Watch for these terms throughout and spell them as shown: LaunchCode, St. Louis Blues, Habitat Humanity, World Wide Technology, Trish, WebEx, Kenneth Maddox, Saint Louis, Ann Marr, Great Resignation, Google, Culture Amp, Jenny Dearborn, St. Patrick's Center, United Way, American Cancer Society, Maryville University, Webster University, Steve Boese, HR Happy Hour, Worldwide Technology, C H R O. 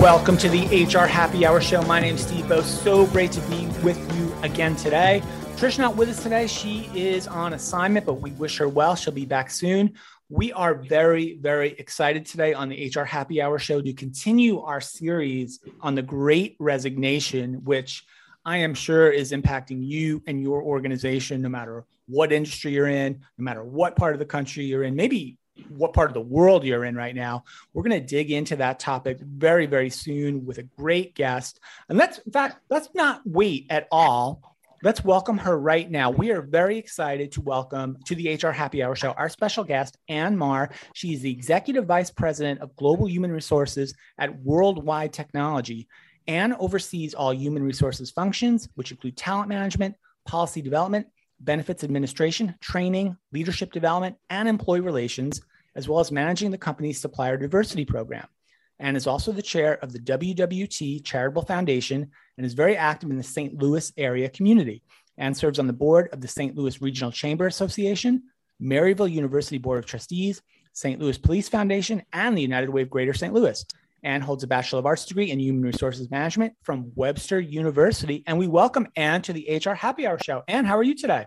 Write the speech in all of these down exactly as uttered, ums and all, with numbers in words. Welcome to the H R Happy Hour show. My name is Steve Boese. So great to be with you again today. Trish not with us today. She is on assignment, but we wish her well. She'll be back soon. We are very, very excited today on the H R Happy Hour show to continue our series on the Great Resignation, which I am sure is impacting you and your organization, no matter what industry you're in, no matter what part of the country you're in, maybe what part of the world you're in right now. We're going to dig into that topic very, very soon with a great guest. And let's, in fact, let's not wait at all. Let's welcome her right now. We are very excited to welcome to the H R Happy Hour show our special guest, Ann Marr. She is the Executive Vice President of Global Human Resources at Worldwide Technology. Ann oversees all human resources functions, which include talent management, policy development, benefits administration, training, leadership development, and employee relations, as well as managing the company's supplier diversity program. Ann is also the chair of the W W T Charitable Foundation and is very active in the Saint Louis area community. Ann serves on the board of the Saint Louis Regional Chamber Association, Maryville University Board of Trustees, Saint Louis Police Foundation, and the United Way of Greater Saint Louis. Ann holds a Bachelor of Arts degree in Human Resources Management from Webster University. And we welcome Ann to the H R Happy Hour show. Ann, how are you today?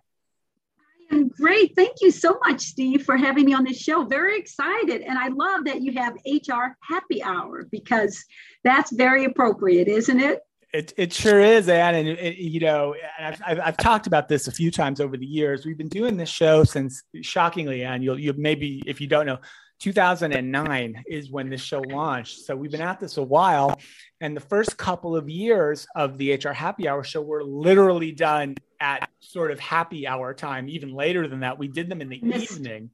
I am great. Thank you so much, Steve, for having me on this show. Very excited. And I love that you have H R Happy Hour because that's very appropriate, isn't it? It, it sure is, Ann. And, it, you know, I've, I've, I've talked about this a few times over the years. We've been doing this show since, shockingly, Ann, you'll, you'll maybe, if you don't know, two thousand nine is when this show launched. So we've been at this a while. And the first couple of years of the H R Happy Hour show were literally done at sort of happy hour time, even later than that. We did them in the evening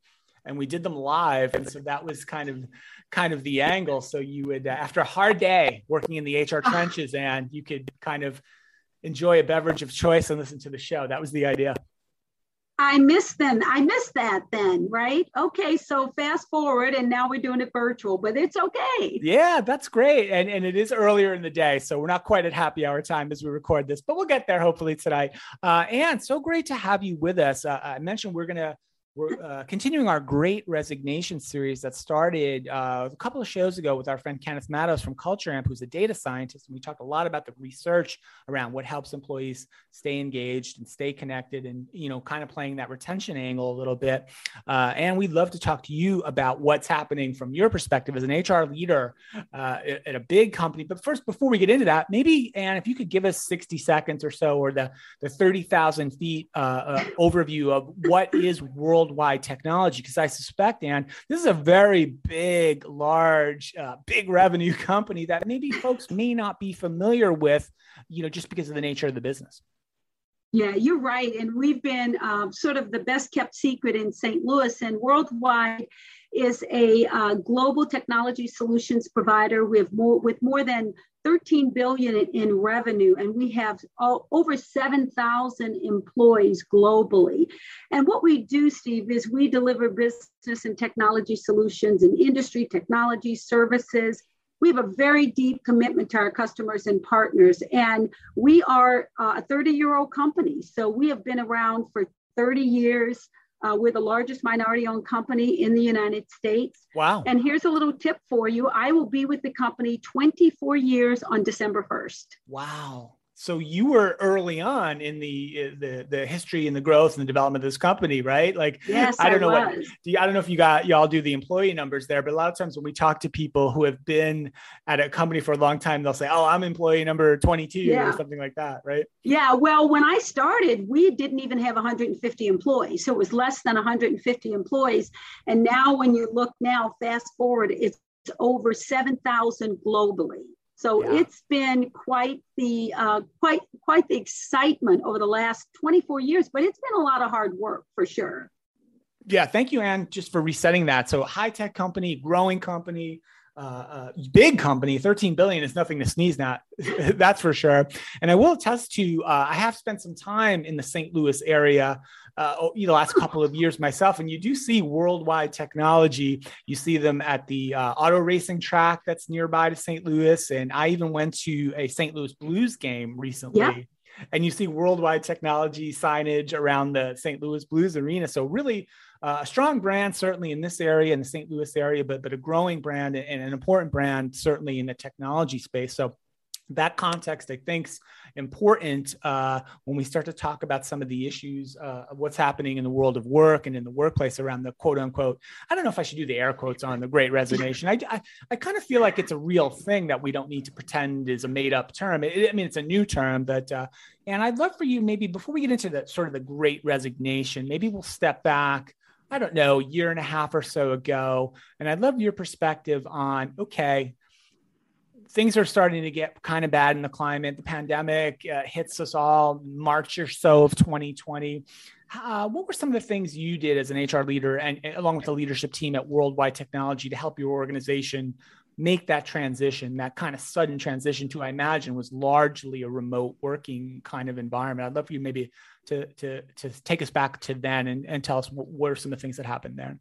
and we did them live. And so that was kind of kind of the angle. So you would, uh, after a hard day working in the H R trenches, and you could kind of enjoy a beverage of choice and listen to the show. That was the idea. I missed then. I missed that then, right? Okay, so fast forward, and now we're doing it virtual, but it's okay. Yeah, that's great. And and it is earlier in the day, so we're not quite at happy hour time as we record this, but we'll get there hopefully tonight. Uh, Ann, so great to have you with us. Uh, I mentioned we're going to, we're uh, continuing our Great Resignation series that started uh, a couple of shows ago with our friend Kenneth Maddox from Culture Amp, who's a data scientist. And we talked a lot about the research around what helps employees stay engaged and stay connected and, you know, kind of playing that retention angle a little bit. Uh, and we'd love to talk to you about what's happening from your perspective as an H R leader uh, at a big company. But first, before we get into that, maybe, Ann, if you could give us sixty seconds or so, or the, the thirty thousand feet uh, uh, overview of what is World Worldwide Technology, because I suspect, Ann, this is a very big, large, uh, big revenue company that maybe folks may not be familiar with, you know, just because of the nature of the business. Yeah, you're right. And we've been um, sort of the best kept secret in Saint Louis, and Worldwide is a uh, global technology solutions provider with more, with more than thirteen billion dollars in revenue, and we have all, over seven thousand employees globally. And what we do, Steve, is we deliver business and technology solutions in industry, technology, services. We have a very deep commitment to our customers and partners, and we are a thirty-year-old company. So we have been around for thirty years. Uh, we're the largest minority-owned company in the United States. Wow. And here's a little tip for you. I will be with the company twenty-four years on December first. Wow. So you were early on in the the, the history and the growth and the development of this company, right? Like, yes, I don't I know was. what do you, I don't know if you got y'all do the employee numbers there, but a lot of times when we talk to people who have been at a company for a long time, they'll say, "Oh, I'm employee number twenty-two yeah. or something like that, right? Yeah. Well, when I started, we didn't even have one hundred fifty employees, so it was less than one hundred fifty employees. And now, when you look now, fast forward, it's over seven thousand globally. So yeah. it's been quite the uh, quite quite the excitement over the last twenty-four years, but it's been a lot of hard work for sure. Yeah, thank you, Ann, just for resetting that. So high tech company, growing company, uh, uh, big company. thirteen billion dollars is nothing to sneeze at, that's for sure. And I will attest to, uh, I have spent some time in the Saint Louis area uh, the last couple of years myself, and you do see Worldwide Technology. You see them at the uh, auto racing track that's nearby to Saint Louis. And I even went to a Saint Louis Blues game recently. Yeah. and you see Worldwide Technology signage around the Saint Louis Blues arena. So really uh, a strong brand, certainly in this area, in the Saint Louis area, but, but a growing brand and an important brand, certainly in the technology space. So that context, I think, is important uh, when we start to talk about some of the issues uh, of what's happening in the world of work and in the workplace around the quote unquote, I don't know if I should do the air quotes on the Great Resignation. I, I, I kind of feel like it's a real thing that we don't need to pretend is a made up term. It, I mean, it's a new term, but uh, and I'd love for you maybe before we get into the sort of the Great Resignation, maybe we'll step back, I don't know, a year and a half or so ago. And I'd love your perspective on, okay, things are starting to get kind of bad in the climate. The pandemic uh, hits us all March or so of twenty twenty. Uh, what were some of the things you did as an H R leader and, and along with the leadership team at Worldwide Technology to help your organization make that transition, that kind of sudden transition to, I imagine, was largely a remote working kind of environment? I'd love for you maybe to, to, to take us back to then and, and tell us what, what are some of the things that happened there.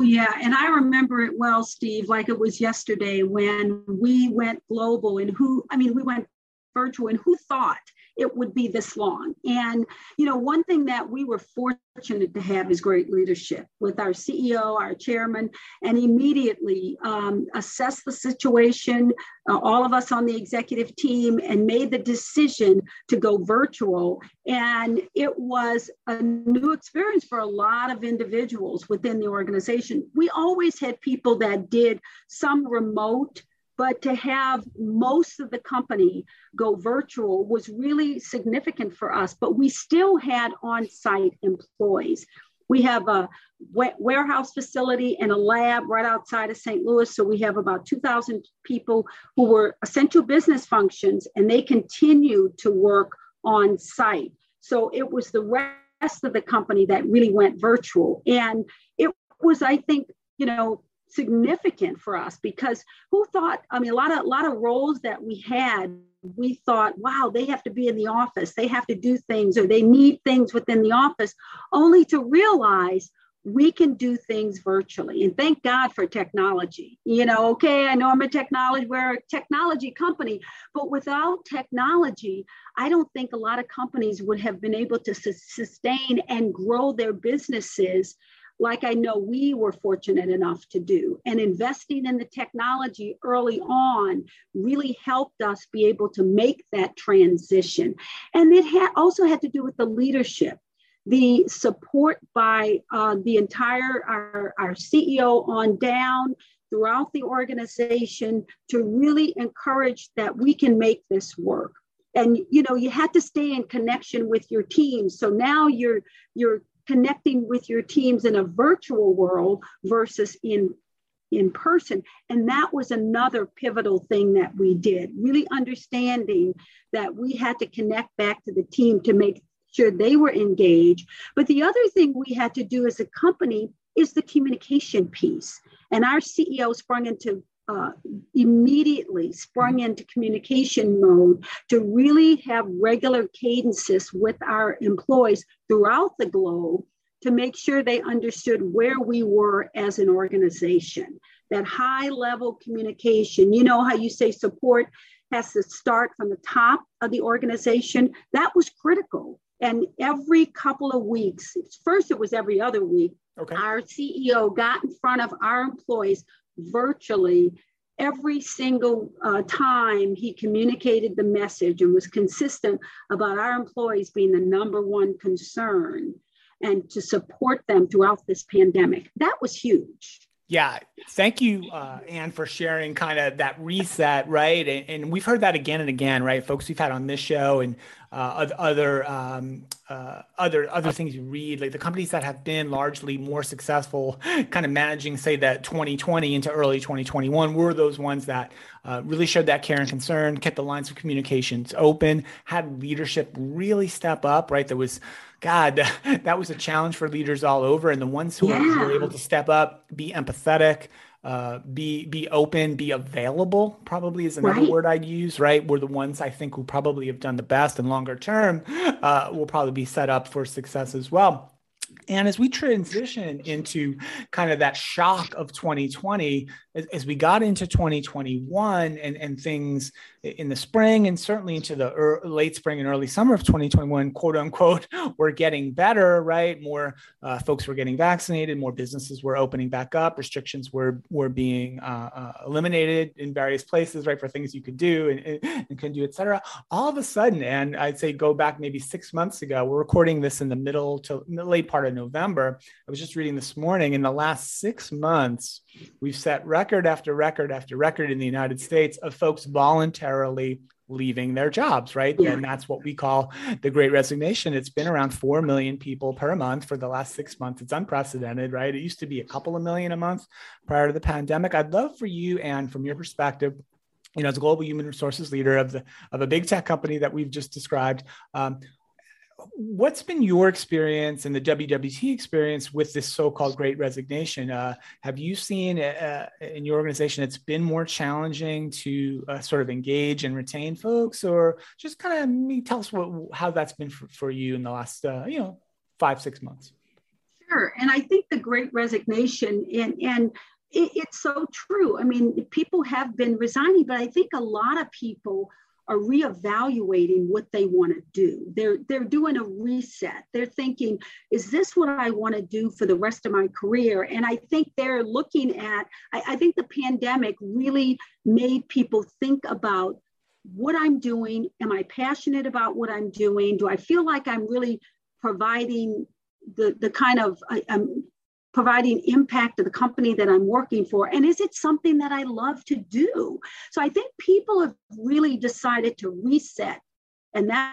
Yeah, and I remember it well, Steve, like it was yesterday when we went global and who, I mean, we went virtual and who thought it would be this long. And, you know, one thing that we were fortunate to have is great leadership with our C E O, our chairman, and immediately um, assessed the situation, uh, all of us on the executive team, and made the decision to go virtual. And it was a new experience for a lot of individuals within the organization. We always had people that did some remote, but to have most of the company go virtual was really significant for us, but we still had on-site employees. We have a warehouse facility and a lab right outside of Saint Louis. So we have about two thousand people who were essential business functions, and they continued to work on site. So it was the rest of the company that really went virtual. And it was, I think, you know, significant for us because who thought, I mean, a lot of, a lot of roles that we had, we thought, wow, they have to be in the office. They have to do things or they need things within the office, only to realize we can do things virtually. And thank God for technology. You know, okay, I know I'm a technology, we're a technology company, but without technology, I don't think a lot of companies would have been able to su- sustain and grow their businesses like I know we were fortunate enough to do. And investing in the technology early on really helped us be able to make that transition. And it ha- also had to do with the leadership, the support by uh, the entire, our, our C E O on down throughout the organization to really encourage that we can make this work. And, you know, you had to stay in connection with your team. So now you're, you're, connecting with your teams in a virtual world versus in, in person. And that was another pivotal thing that we did, really understanding that we had to connect back to the team to make sure they were engaged. But the other thing we had to do as a company is the communication piece. And our C E O sprung into Uh, immediately sprung into communication mode to really have regular cadences with our employees throughout the globe to make sure they understood where we were as an organization. That high level communication, you know how you say support has to start from the top of the organization? That was critical. And every couple of weeks, first it was every other week, okay, our C E O got in front of our employees virtually every single uh, time he communicated the message and was consistent about our employees being the number one concern and to support them throughout this pandemic. That was huge. Yeah. Thank you, uh, Ann, for sharing kind of that reset, right? And, and we've heard that again and again, right? Folks we've had on this show and uh, other um, uh, other other things you read, like the companies that have been largely more successful kind of managing, say, that twenty twenty into early twenty twenty-one were those ones that uh, really showed that care and concern, kept the lines of communications open, had leadership really step up, right? There was God, that was a challenge for leaders all over. And the ones who, yeah, are, who are able to step up, be empathetic, uh, be be open, be available, probably is another right. word I'd use, right? Were the ones I think who probably have done the best and longer term uh, will probably be set up for success as well. And as we transition into kind of that shock of twenty twenty, as, as we got into twenty twenty-one and, and things in the spring and certainly into the early, late spring and early summer of twenty twenty-one, quote unquote, we're getting better, right? More uh, folks were getting vaccinated, more businesses were opening back up, restrictions were were being uh, uh, eliminated in various places, right? For things you could do and, and, and can do, et cetera. All of a sudden, and I'd say go back maybe six months ago, we're recording this in the middle to the late part of November. I was just reading this morning, in the last six months, we've set record after record after record in the United States of folks voluntarily leaving their jobs, right? And that's what we call the Great Resignation. It's been around four million people per month for the last six months. It's unprecedented, right? It used to be a couple of million a month prior to the pandemic. I'd love for you, Ann, from your perspective, you know, as a global human resources leader of the of a big tech company that we've just described, um, what's been your experience and the W W T experience with this so-called Great Resignation? Uh, have you seen uh, in your organization, it's been more challenging to uh, sort of engage and retain folks, or just kind of tell us what, how that's been for, for you in the last, uh, you know, five, six months? Sure. And I think the Great Resignation, and, and it, it's so true. I mean, people have been resigning, but I think a lot of people are reevaluating what they want to do. They're, they're doing a reset. They're thinking, is this what I want to do for the rest of my career? And I think they're looking at, I, I think the pandemic really made people think about what I'm doing. Am I passionate about what I'm doing? Do I feel like I'm really providing the, the kind of, I, I'm providing impact to the company that I'm working for? And is it something that I love to do? So I think people have really decided to reset. And that's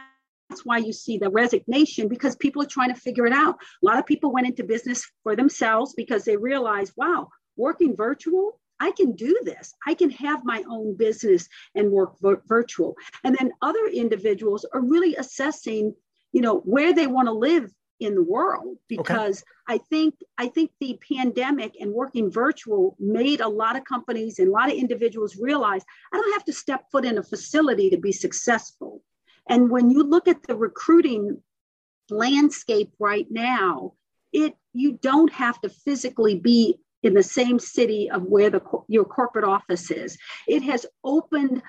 why you see the resignation, because people are trying to figure it out. A lot of people went into business for themselves because they realized, wow, working virtual, I can do this. I can have my own business and work virtual. And then other individuals are really assessing, you know, where they want to live in the world, because okay. I think I think the pandemic and working virtual made a lot of companies and a lot of individuals realize I don't have to step foot in a facility to be successful. And when you look at the recruiting landscape right now, it you don't have to physically be in the same city of where the your corporate office is. It has opened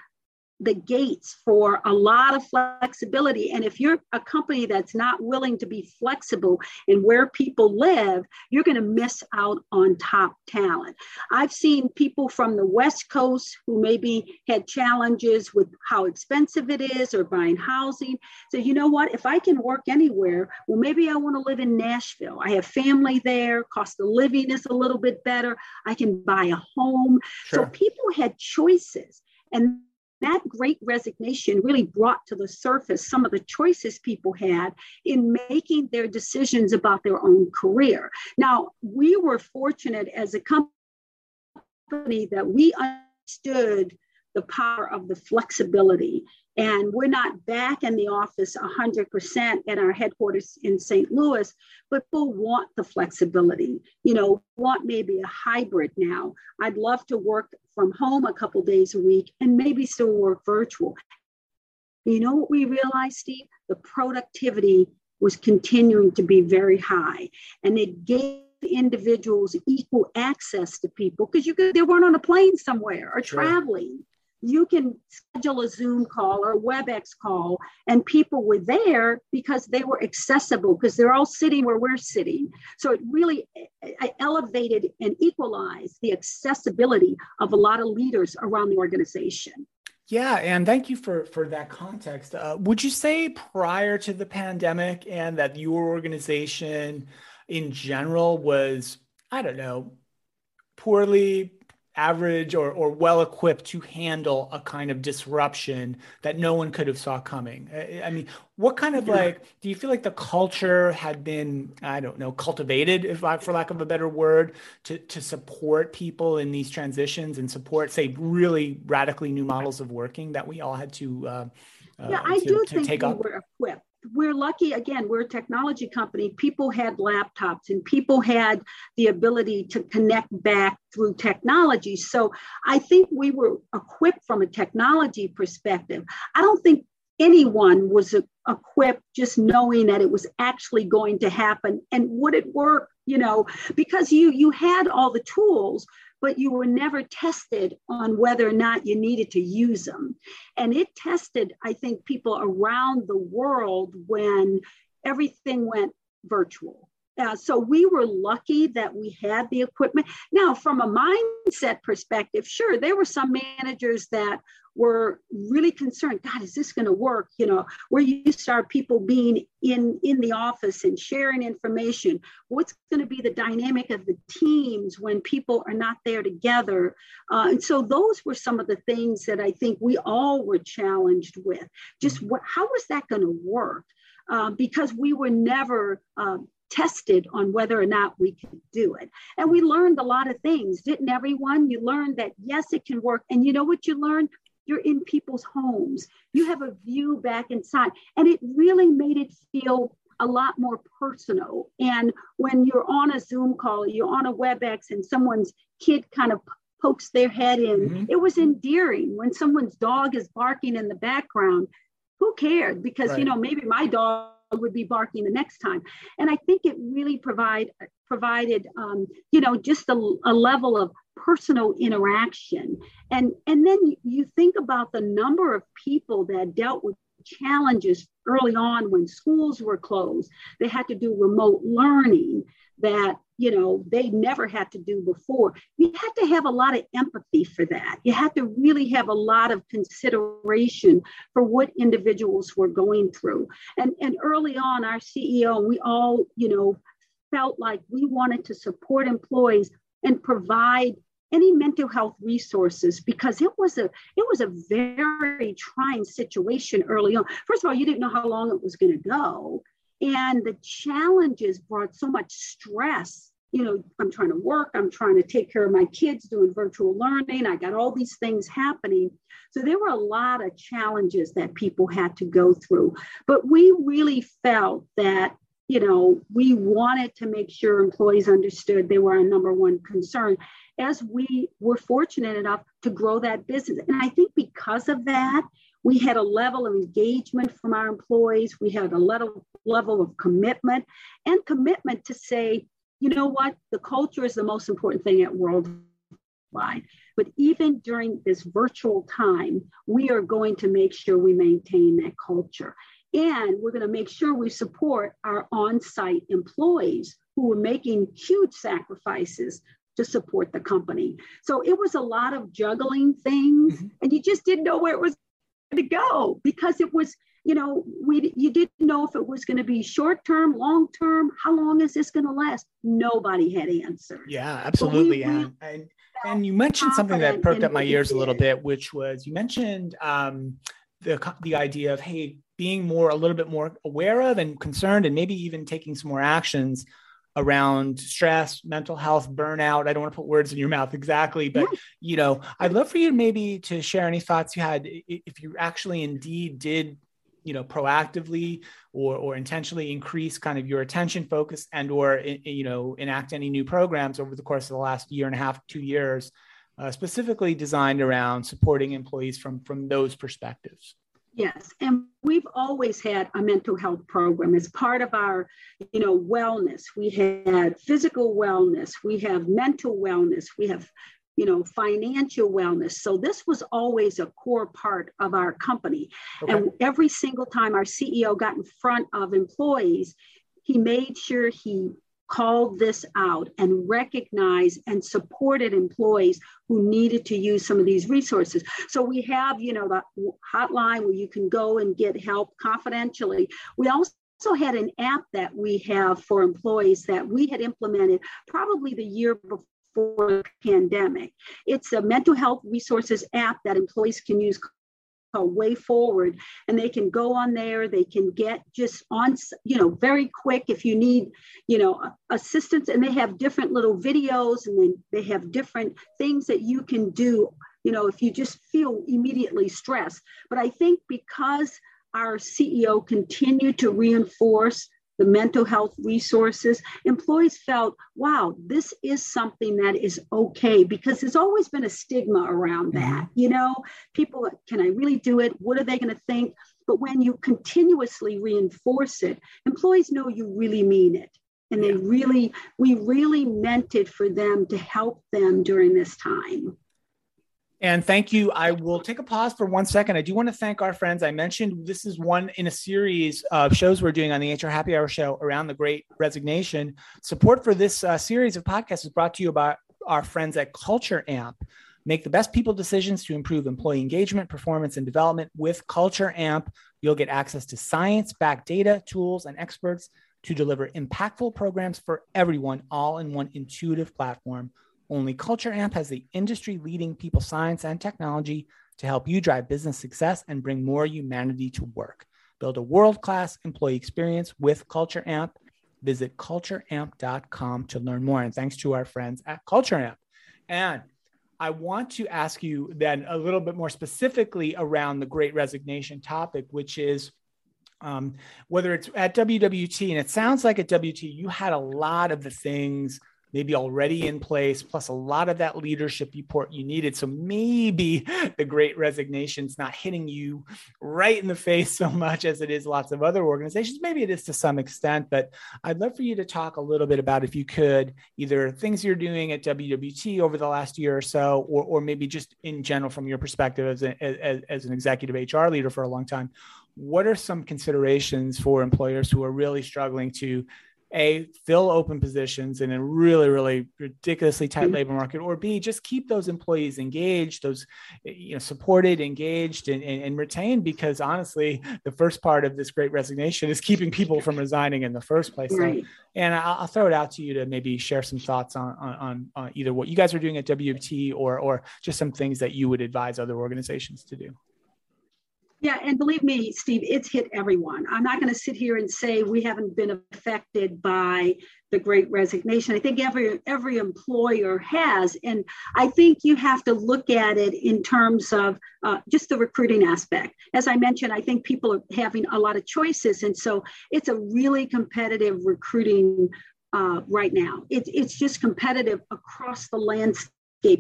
the gates for a lot of flexibility. And if you're a company that's not willing to be flexible in where people live, you're going to miss out on top talent. I've seen people from the West Coast who maybe had challenges with how expensive it is or buying housing. So, you know what, if I can work anywhere, well, maybe I want to live in Nashville. I have family there. Cost of living is a little bit better. I can buy a home. Sure. So people had choices. And that Great Resignation really brought to the surface some of the choices people had in making their decisions about their own career. Now, we were fortunate as a company that we understood the power of the flexibility. And we're not back in the office one hundred percent at our headquarters in Saint Louis, but people want the flexibility, you know, want maybe a hybrid now. I'd love to work from home a couple days a week and maybe still work virtual. You know what we realized, Steve? The productivity was continuing to be very high, and it gave individuals equal access to people because you could, they weren't on a plane somewhere or sure. traveling. You can schedule a Zoom call or a WebEx call, and people were there because they were accessible, because they're all sitting where we're sitting. So it really elevated and equalized the accessibility of a lot of leaders around the organization. Yeah, and thank you for, for that context. Uh, would you say prior to the pandemic, and that your organization in general was, I don't know, poorly average or or well-equipped to handle a kind of disruption that no one could have saw coming? I mean, what kind of yeah. like, do you feel like the culture had been, I don't know, cultivated, if I, for lack of a better word, to, to support people in these transitions and support, say, really radically new models of working that we all had to uh, yeah, uh, I to, do to think take we up? Were equipped. We're lucky, again, we're a technology company. People had laptops and people had the ability to connect back through technology. So I think we were equipped from a technology perspective. I don't think anyone was equipped just knowing that it was actually going to happen and would it work, you know, because you you had all the tools, but you were never tested on whether or not you needed to use them. And it tested, I think, people around the world when everything went virtual. Uh, so we were lucky that we had the equipment. Now, from a mindset perspective, sure, there were some managers that were really concerned, God, is this going to work? You know, we're used to our people being in, in the office and sharing information. What's going to be the dynamic of the teams when people are not there together? Uh, and so those were some of the things that I think we all were challenged with. Just what, how was that going to work? Uh, because we were never uh, tested on whether or not we could do it. And we learned a lot of things, didn't everyone? You learned that, yes, it can work. And you know what you learned? You're in people's homes. You have a view back inside. And it really made it feel a lot more personal. And when you're on a Zoom call, you're on a WebEx and someone's kid kind of pokes their head in, mm-hmm. It was endearing. When someone's dog is barking in the background, who cared? Because, right. you know, maybe my dog would be barking the next time. And I think it really provide, provided, um, you know, just a, a level of personal interaction. And, and then you think about the number of people that dealt with challenges early on when schools were closed. They had to do remote learning that, you know, they never had to do before. You had to have a lot of empathy for that. You had to really have a lot of consideration for what individuals were going through. And, and early on, our C E O, we all, you know, felt like we wanted to support employees and provide any mental health resources, because it was a it was a very trying situation early on. First of all, you didn't know how long it was going to go. And the challenges brought so much stress. You know, I'm trying to work, I'm trying to take care of my kids, doing virtual learning. I got all these things happening. So there were a lot of challenges that people had to go through. But we really felt that, you know, we wanted to make sure employees understood they were our number one concern, as we were fortunate enough to grow that business. And I think because of that, we had a level of engagement from our employees. We had a level, level of commitment and commitment to say, you know what, the culture is the most important thing at Worldwide. But even during this virtual time, we are going to make sure we maintain that culture. And we're going to make sure we support our on-site employees who are making huge sacrifices to support the company. So it was a lot of juggling things, mm-hmm. and you just didn't know where it was going to go, because it was, you know, we you didn't know if it was going to be short-term, long-term, how long is this going to last? Nobody had answers. Yeah, absolutely. And, and, and you mentioned something that perked up my ears a little bit, which was you mentioned um, the the idea of, hey, being more, a little bit more aware of and concerned, and maybe even taking some more actions around stress, mental health, burnout. I don't want to put words in your mouth exactly, but yeah. you know, I'd love for you maybe to share any thoughts you had, if you actually indeed did, you know, proactively or, or intentionally increase kind of your attention focus and, or, you know, enact any new programs over the course of the last year and a half, two years, uh, specifically designed around supporting employees from, from those perspectives. Yes, and we've always had a mental health program as part of our, you know, wellness. We had physical wellness, we have mental wellness, we have, you know, financial wellness. So this was always a core part of our company. Okay. And every single time our C E O got in front of employees, he made sure he called this out and recognized and supported employees who needed to use some of these resources. So we have, you know, the hotline where you can go and get help confidentially. We also had an app that we have for employees that we had implemented probably the year before the pandemic. It's a mental health resources app that employees can use called Way Forward, and they can go on there, they can get just on, you know, very quick if you need, you know, assistance, and they have different little videos, and then they have different things that you can do, you know, if you just feel immediately stressed. But I think because our C E O continued to reinforce the mental health resources, employees felt, wow, this is something that is okay, because there's always been a stigma around that. You know, people, can I really do it? What are they going to think? But when you continuously reinforce it, employees know you really mean it. And they really, we really meant it for them to help them during this time. And thank you. I will take a pause for one second. I do want to thank our friends. I mentioned this is one in a series of shows we're doing on the H R Happy Hour show around the Great Resignation. Support for this uh, series of podcasts is brought to you by our friends at Culture Amp. Make the best people decisions to improve employee engagement, performance, and development with Culture Amp. You'll get access to science-backed data, tools, and experts to deliver impactful programs for everyone, all in one intuitive platform. Only Culture Amp has the industry-leading people science and technology to help you drive business success and bring more humanity to work. Build a world-class employee experience with Culture Amp. Visit culture amp dot com to learn more. And thanks to our friends at Culture Amp. And I want to ask you then a little bit more specifically around the Great Resignation topic, which is um, whether it's at W W T, and it sounds like at W W T, you had a lot of the things maybe already in place, plus a lot of that leadership support you needed. So maybe the Great Resignation's not hitting you right in the face so much as it is lots of other organizations. Maybe it is to some extent, but I'd love for you to talk a little bit about, if you could, either things you're doing at W W T over the last year or so, or, or maybe just in general from your perspective as, a, as, as an executive H R leader for a long time. What are some considerations for employers who are really struggling to A, fill open positions in a really, really ridiculously tight labor market, or B, just keep those employees engaged, those you know, supported, engaged, and, and, and retained, because honestly, the first part of this Great Resignation is keeping people from resigning in the first place. Right. So, and I'll, I'll throw it out to you to maybe share some thoughts on, on, on either what you guys are doing at W W T or, or just some things that you would advise other organizations to do. Yeah, and believe me, Steve, it's hit everyone. I'm not going to sit here and say we haven't been affected by the Great Resignation. I think every every employer has, and I think you have to look at it in terms of uh, just the recruiting aspect. As I mentioned, I think people are having a lot of choices, and so it's a really competitive recruiting uh, right now. It's it's just competitive across the landscape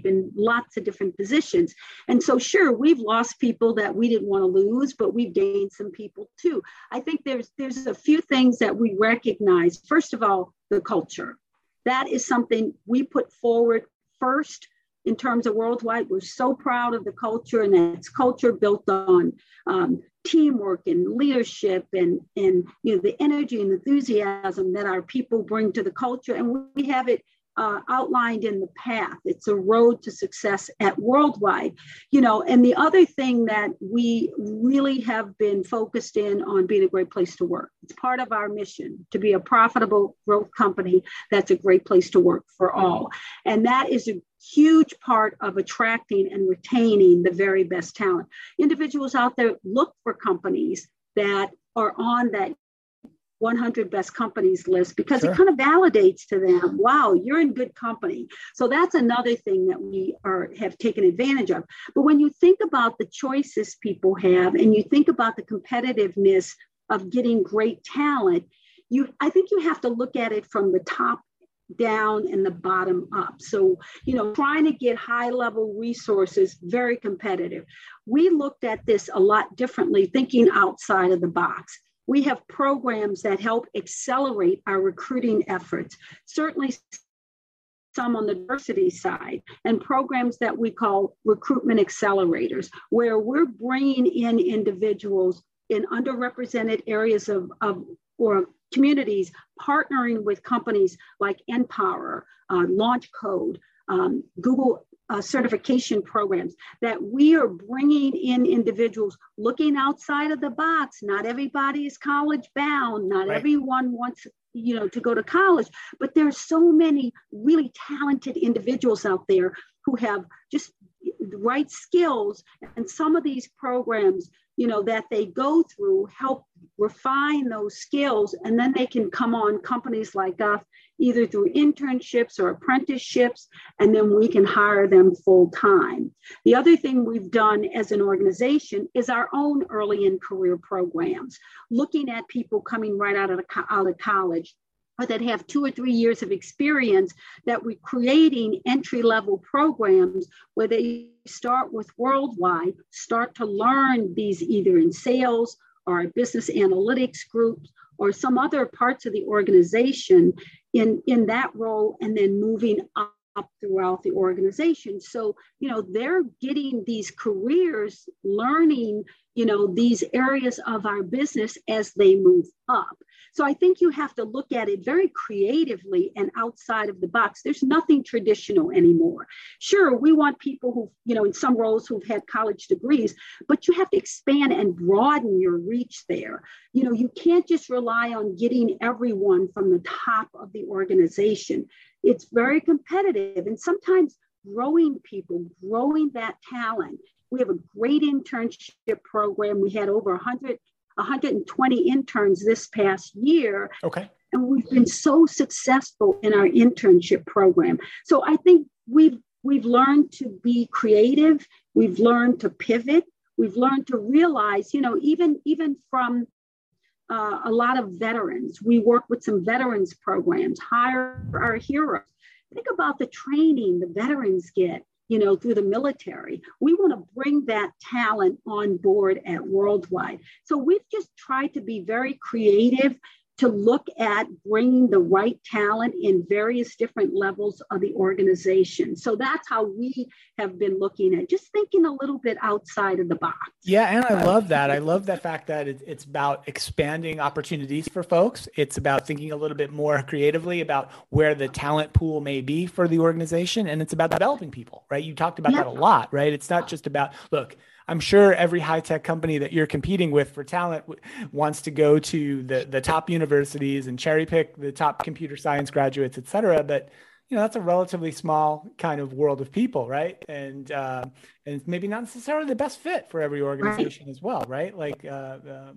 in lots of different positions. And so sure, we've lost people that we didn't want to lose, but we've gained some people too. I think there's there's a few things that we recognize. First of all, the culture. That is something we put forward first in terms of Worldwide. We're so proud of the culture, and that's culture built on um, teamwork and leadership and, and you know the energy and enthusiasm that our people bring to the culture. And we have it Uh, outlined in the path. It's a road to success at Worldwide, you know, and the other thing that we really have been focused in on being a great place to work. It's part of our mission to be a profitable growth company that's a great place to work for all. And that is a huge part of attracting and retaining the very best talent. Individuals out there look for companies that are on that one hundred best companies list, because sure, it kind of validates to them, wow, you're in good company. So that's another thing that we are have taken advantage of. But when you think about the choices people have, and you think about the competitiveness of getting great talent, you I think you have to look at it from the top down and the bottom up. So, you know, trying to get high level resources, very competitive. We looked at this a lot differently, thinking outside of the box. We have programs that help accelerate our recruiting efforts, certainly some on the diversity side, and programs that we call recruitment accelerators, where we're bringing in individuals in underrepresented areas of, of or communities, partnering with companies like Empower, uh, LaunchCode, um, Google Uh, certification programs, that we are bringing in individuals looking outside of the box. Not everybody is college bound. Not right. Everyone wants, you know, to go to college, but there are so many really talented individuals out there who have just the right skills. And some of these programs, you know, that they go through help refine those skills, and then they can come on companies like us, either through internships or apprenticeships, and then we can hire them full time. The other thing we've done as an organization is our own early in career programs, looking at people coming right out of, the, out of college, or that have two or three years of experience, that we're creating entry-level programs where they start with Worldwide, start to learn these either in sales or business analytics groups, or some other parts of the organization in, in that role, and then moving up, up throughout the organization. So, you know, they're getting these careers, learning, you know, these areas of our business as they move up. So I think you have to look at it very creatively and outside of the box. There's nothing traditional anymore. Sure, we want people who, you know, in some roles who've had college degrees, but you have to expand and broaden your reach there. You know, you can't just rely on getting everyone from the top of the organization. It's very competitive, and sometimes growing people, growing that talent. We have a great internship program. We had over one hundred, one hundred twenty interns this past year. Okay. And we've been so successful in our internship program. So I think we've, we've learned to be creative. We've learned to pivot. We've learned to realize, you know, even, even from Uh, a lot of veterans. We work with some veterans programs, Hire Our Heroes. Think about the training the veterans get, you know, through the military. We want to bring that talent on board at Worldwide. So we've just tried to be very creative to look at bringing the right talent in various different levels of the organization. So that's how we have been looking at just thinking a little bit outside of the box. Yeah. And I love that. I love the fact that it's about expanding opportunities for folks. It's about thinking a little bit more creatively about where the talent pool may be for the organization. And it's about developing people, right? You talked about yeah. that a lot, right? It's not just about, look, I'm sure every high-tech company that you're competing with for talent w- wants to go to the, the top universities and cherry pick the top computer science graduates, et cetera. But, you know, that's a relatively small kind of world of people, right? And uh, and it's maybe not necessarily the best fit for every organization right. as well, right? Like, uh, uh,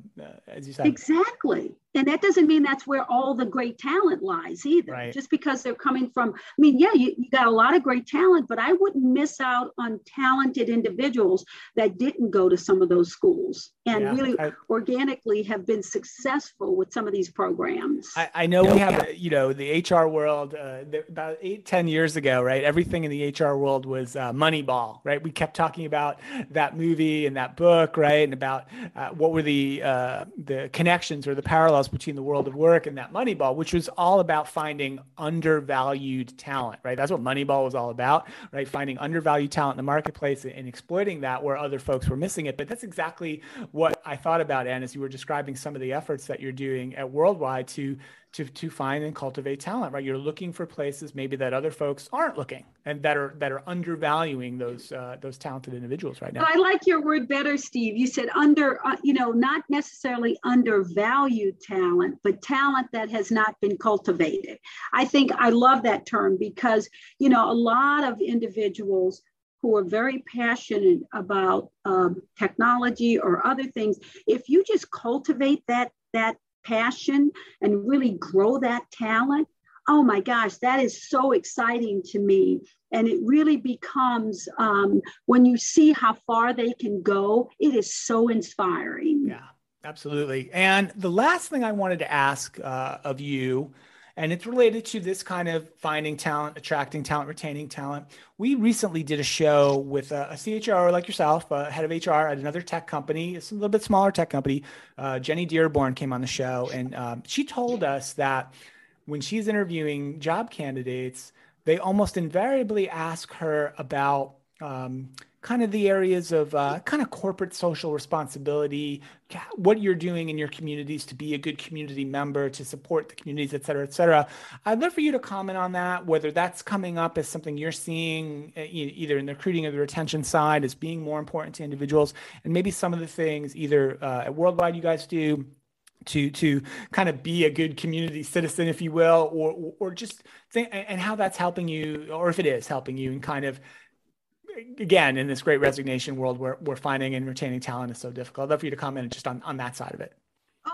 as you said. Exactly. And that doesn't mean that's where all the great talent lies either. Right. Just because they're coming from, I mean, yeah, you, you got a lot of great talent, but I wouldn't miss out on talented individuals that didn't go to some of those schools and yeah, really I, organically have been successful with some of these programs. I, I know we have, you know, the H R world uh, about eight, ten years ago, right? Everything in the H R world was uh, Moneyball, right? We kept talking about that movie and that book, right? And about uh, what were the uh, the connections or the parallels between the world of work and that Moneyball, which was all about finding undervalued talent, right? That's what Moneyball was all about, right? Finding undervalued talent in the marketplace and exploiting that where other folks were missing it. But that's exactly what I thought about, Ann, as you were describing some of the efforts that you're doing at Worldwide to To, to find and cultivate talent, right? You're looking for places maybe that other folks aren't looking and that are that are undervaluing those uh, those talented individuals right now. I like your word better, Steve. You said under, uh, you know, not necessarily undervalued talent, but talent that has not been cultivated. I think I love that term because, you know, a lot of individuals who are very passionate about um, technology or other things, if you just cultivate that that passion and really grow that talent. Oh my gosh, that is so exciting to me. And it really becomes, um, when you see how far they can go, it is so inspiring. Yeah, absolutely. And the last thing I wanted to ask uh, of you, and it's related to this kind of finding talent, attracting talent, retaining talent. We recently did a show with a, a C H R O like yourself, a head of H R at another tech company, it's a little bit smaller tech company. Uh, Jenny Dearborn came on the show, and um, she told us that when she's interviewing job candidates, they almost invariably ask her about um, kind of the areas of uh, kind of corporate social responsibility, what you're doing in your communities to be a good community member, to support the communities, et cetera, et cetera. I'd love for you to comment on that, whether that's coming up as something you're seeing either in the recruiting or the retention side as being more important to individuals, and maybe some of the things either uh, at Worldwide you guys do to to kind of be a good community citizen, if you will, or or just think, and how that's helping you, or if it is helping you in kind of, again, in this great resignation world where we're finding and retaining talent is so difficult. I'd love for you to comment just on, on that side of it.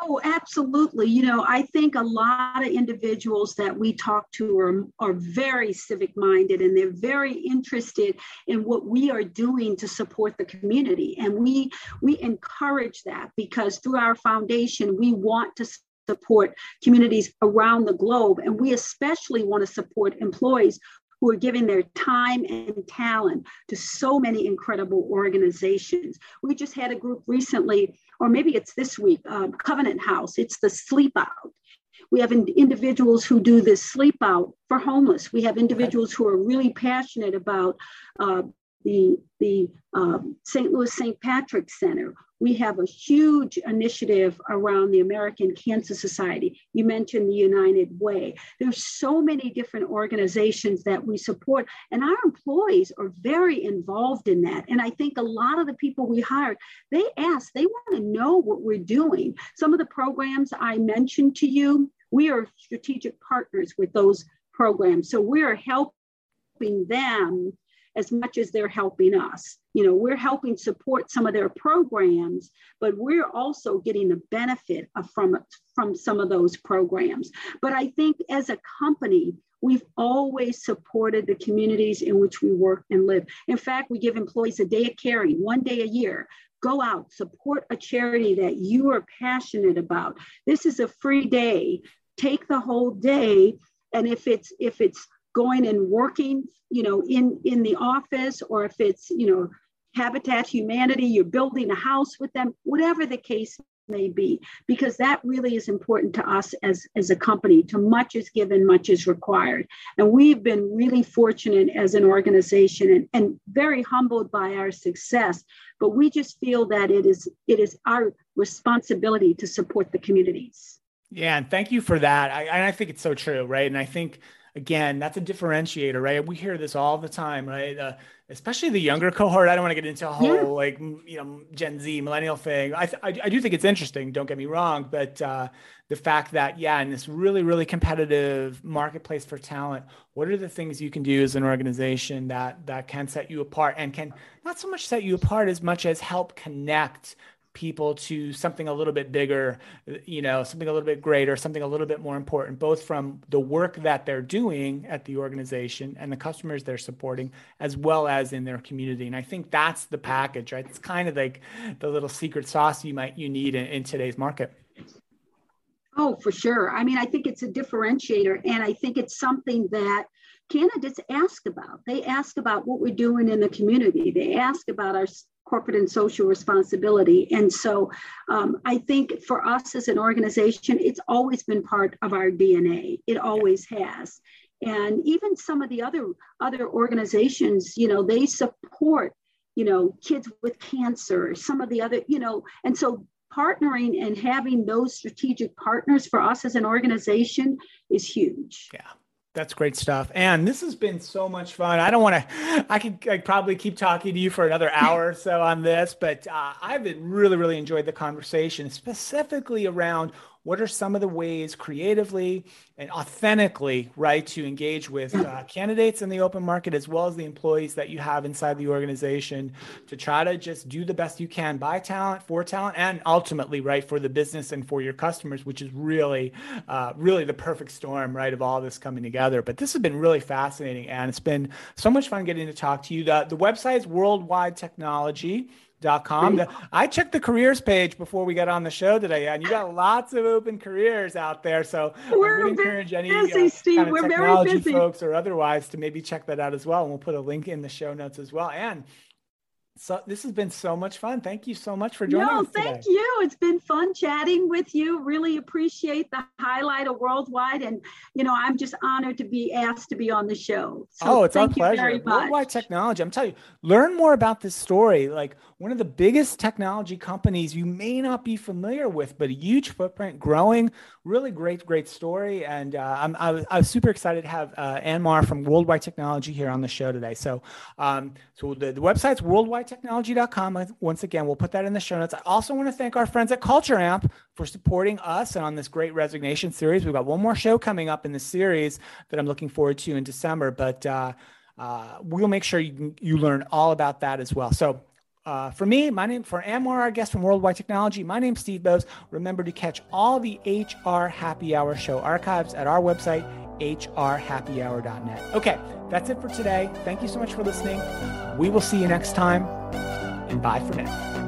Oh, absolutely. You know, I think a lot of individuals that we talk to are, are very civic minded, and they're very interested in what we are doing to support the community. And we, we encourage that because through our foundation, we want to support communities around the globe. And we especially want to support employees who are giving their time and talent to so many incredible organizations. We just had a group recently or maybe it's this week, um, Covenant House. It's the sleep out. We have in- individuals who do this sleep out for homeless. We have individuals who are really passionate about uh, the, the um, Saint Louis Saint Patrick's Center. We have a huge initiative around the American Cancer Society. You mentioned the United Way. There's so many different organizations that we support, and our employees are very involved in that. And I think a lot of the people we hired, they ask, they want to know what we're doing. Some of the programs I mentioned to you, we are strategic partners with those programs. So we're helping them as much as they're helping us. You know, we're helping support some of their programs, but we're also getting the benefit of from, from some of those programs. But I think as a company, we've always supported the communities in which we work and live. In fact, we give employees a day of caring, one day a year. Go out, support a charity that you are passionate about. This is a free day. Take the whole day, and if it's if it's going and working, you know, in, in the office, or if it's, you know, Habitat Humanity, you're building a house with them, whatever the case may be, because that really is important to us as, as a company. Too much is given, much is required. And we've been really fortunate as an organization, and, and very humbled by our success, but we just feel that it is, it is our responsibility to support the communities. Yeah. And thank you for that. I, I think it's so true. Right. And I think, again, that's a differentiator, right? We hear this all the time, right? Uh, especially the younger cohort. I don't want to get into a whole, yeah. like, you know, Gen Z millennial thing. I, th- I I do think it's interesting. Don't get me wrong, but uh, the fact that, yeah, in this really, really competitive marketplace for talent, what are the things you can do as an organization that that can set you apart, and can not so much set you apart as much as help connect people to something a little bit bigger, you know, something a little bit greater, something a little bit more important, both from the work that they're doing at the organization and the customers they're supporting, as well as in their community. And I think that's the package, right? It's kind of like the little secret sauce you might, you need in, in today's market. Oh, for sure. I mean, I think it's a differentiator, and I think it's something that candidates ask about. They ask about what we're doing in the community. They ask about our corporate and social responsibility. And so um, I think for us as an organization, it's always been part of our D N A. It always has. And even some of the other, other organizations, you know, they support, you know, kids with cancer, some of the other, you know, and so partnering and having those strategic partners for us as an organization is huge. Yeah. That's great stuff. And this has been so much fun. I don't want to, I could I'd probably keep talking to you for another hour or so on this, but uh, I've been really, really enjoyed the conversation, specifically around what are some of the ways creatively and authentically, right, to engage with uh, candidates in the open market, as well as the employees that you have inside the organization, to try to just do the best you can by talent, for talent, and ultimately, right, for the business and for your customers, which is really, uh, really the perfect storm, right, of all this coming together. But this has been really fascinating, and it's been so much fun getting to talk to you. The, the website is Worldwide Technology. Dot com. The, I checked the careers page before we got on the show today, and you got lots of open careers out there. So we're I would encourage any busy, uh, Steve. Kind of we're technology very busy. Folks or otherwise to maybe check that out as well. And we'll put a link in the show notes as well. And so this has been so much fun. Thank you so much for joining no, us today. Thank you. It's been fun chatting with you. Really appreciate the highlight of Worldwide. And, you know, I'm just honored to be asked to be on the show. So oh, it's thank our pleasure. You very much. Worldwide Technology. I'm telling you, learn more about this story. Like, one of the biggest technology companies you may not be familiar with, but a huge footprint, growing, really great, great story. And uh, I'm, I was, I was super excited to have uh, Ann Marr from Worldwide Technology here on the show today. So, um, so the, the website's worldwide technology dot com. Once again, we'll put that in the show notes. I also want to thank our friends at Culture Amp for supporting us and on this great resignation series. We've got one more show coming up in the series that I'm looking forward to in December, but uh, uh, we'll make sure you, you learn all about that as well. So, Uh, for me, my name, for Ann Marr, our guest from Worldwide Technology, my name's Steve Boese. Remember to catch all the H R Happy Hour show archives at our website, h r happy hour dot net. Okay, that's it for today. Thank you so much for listening. We will see you next time, and bye for now.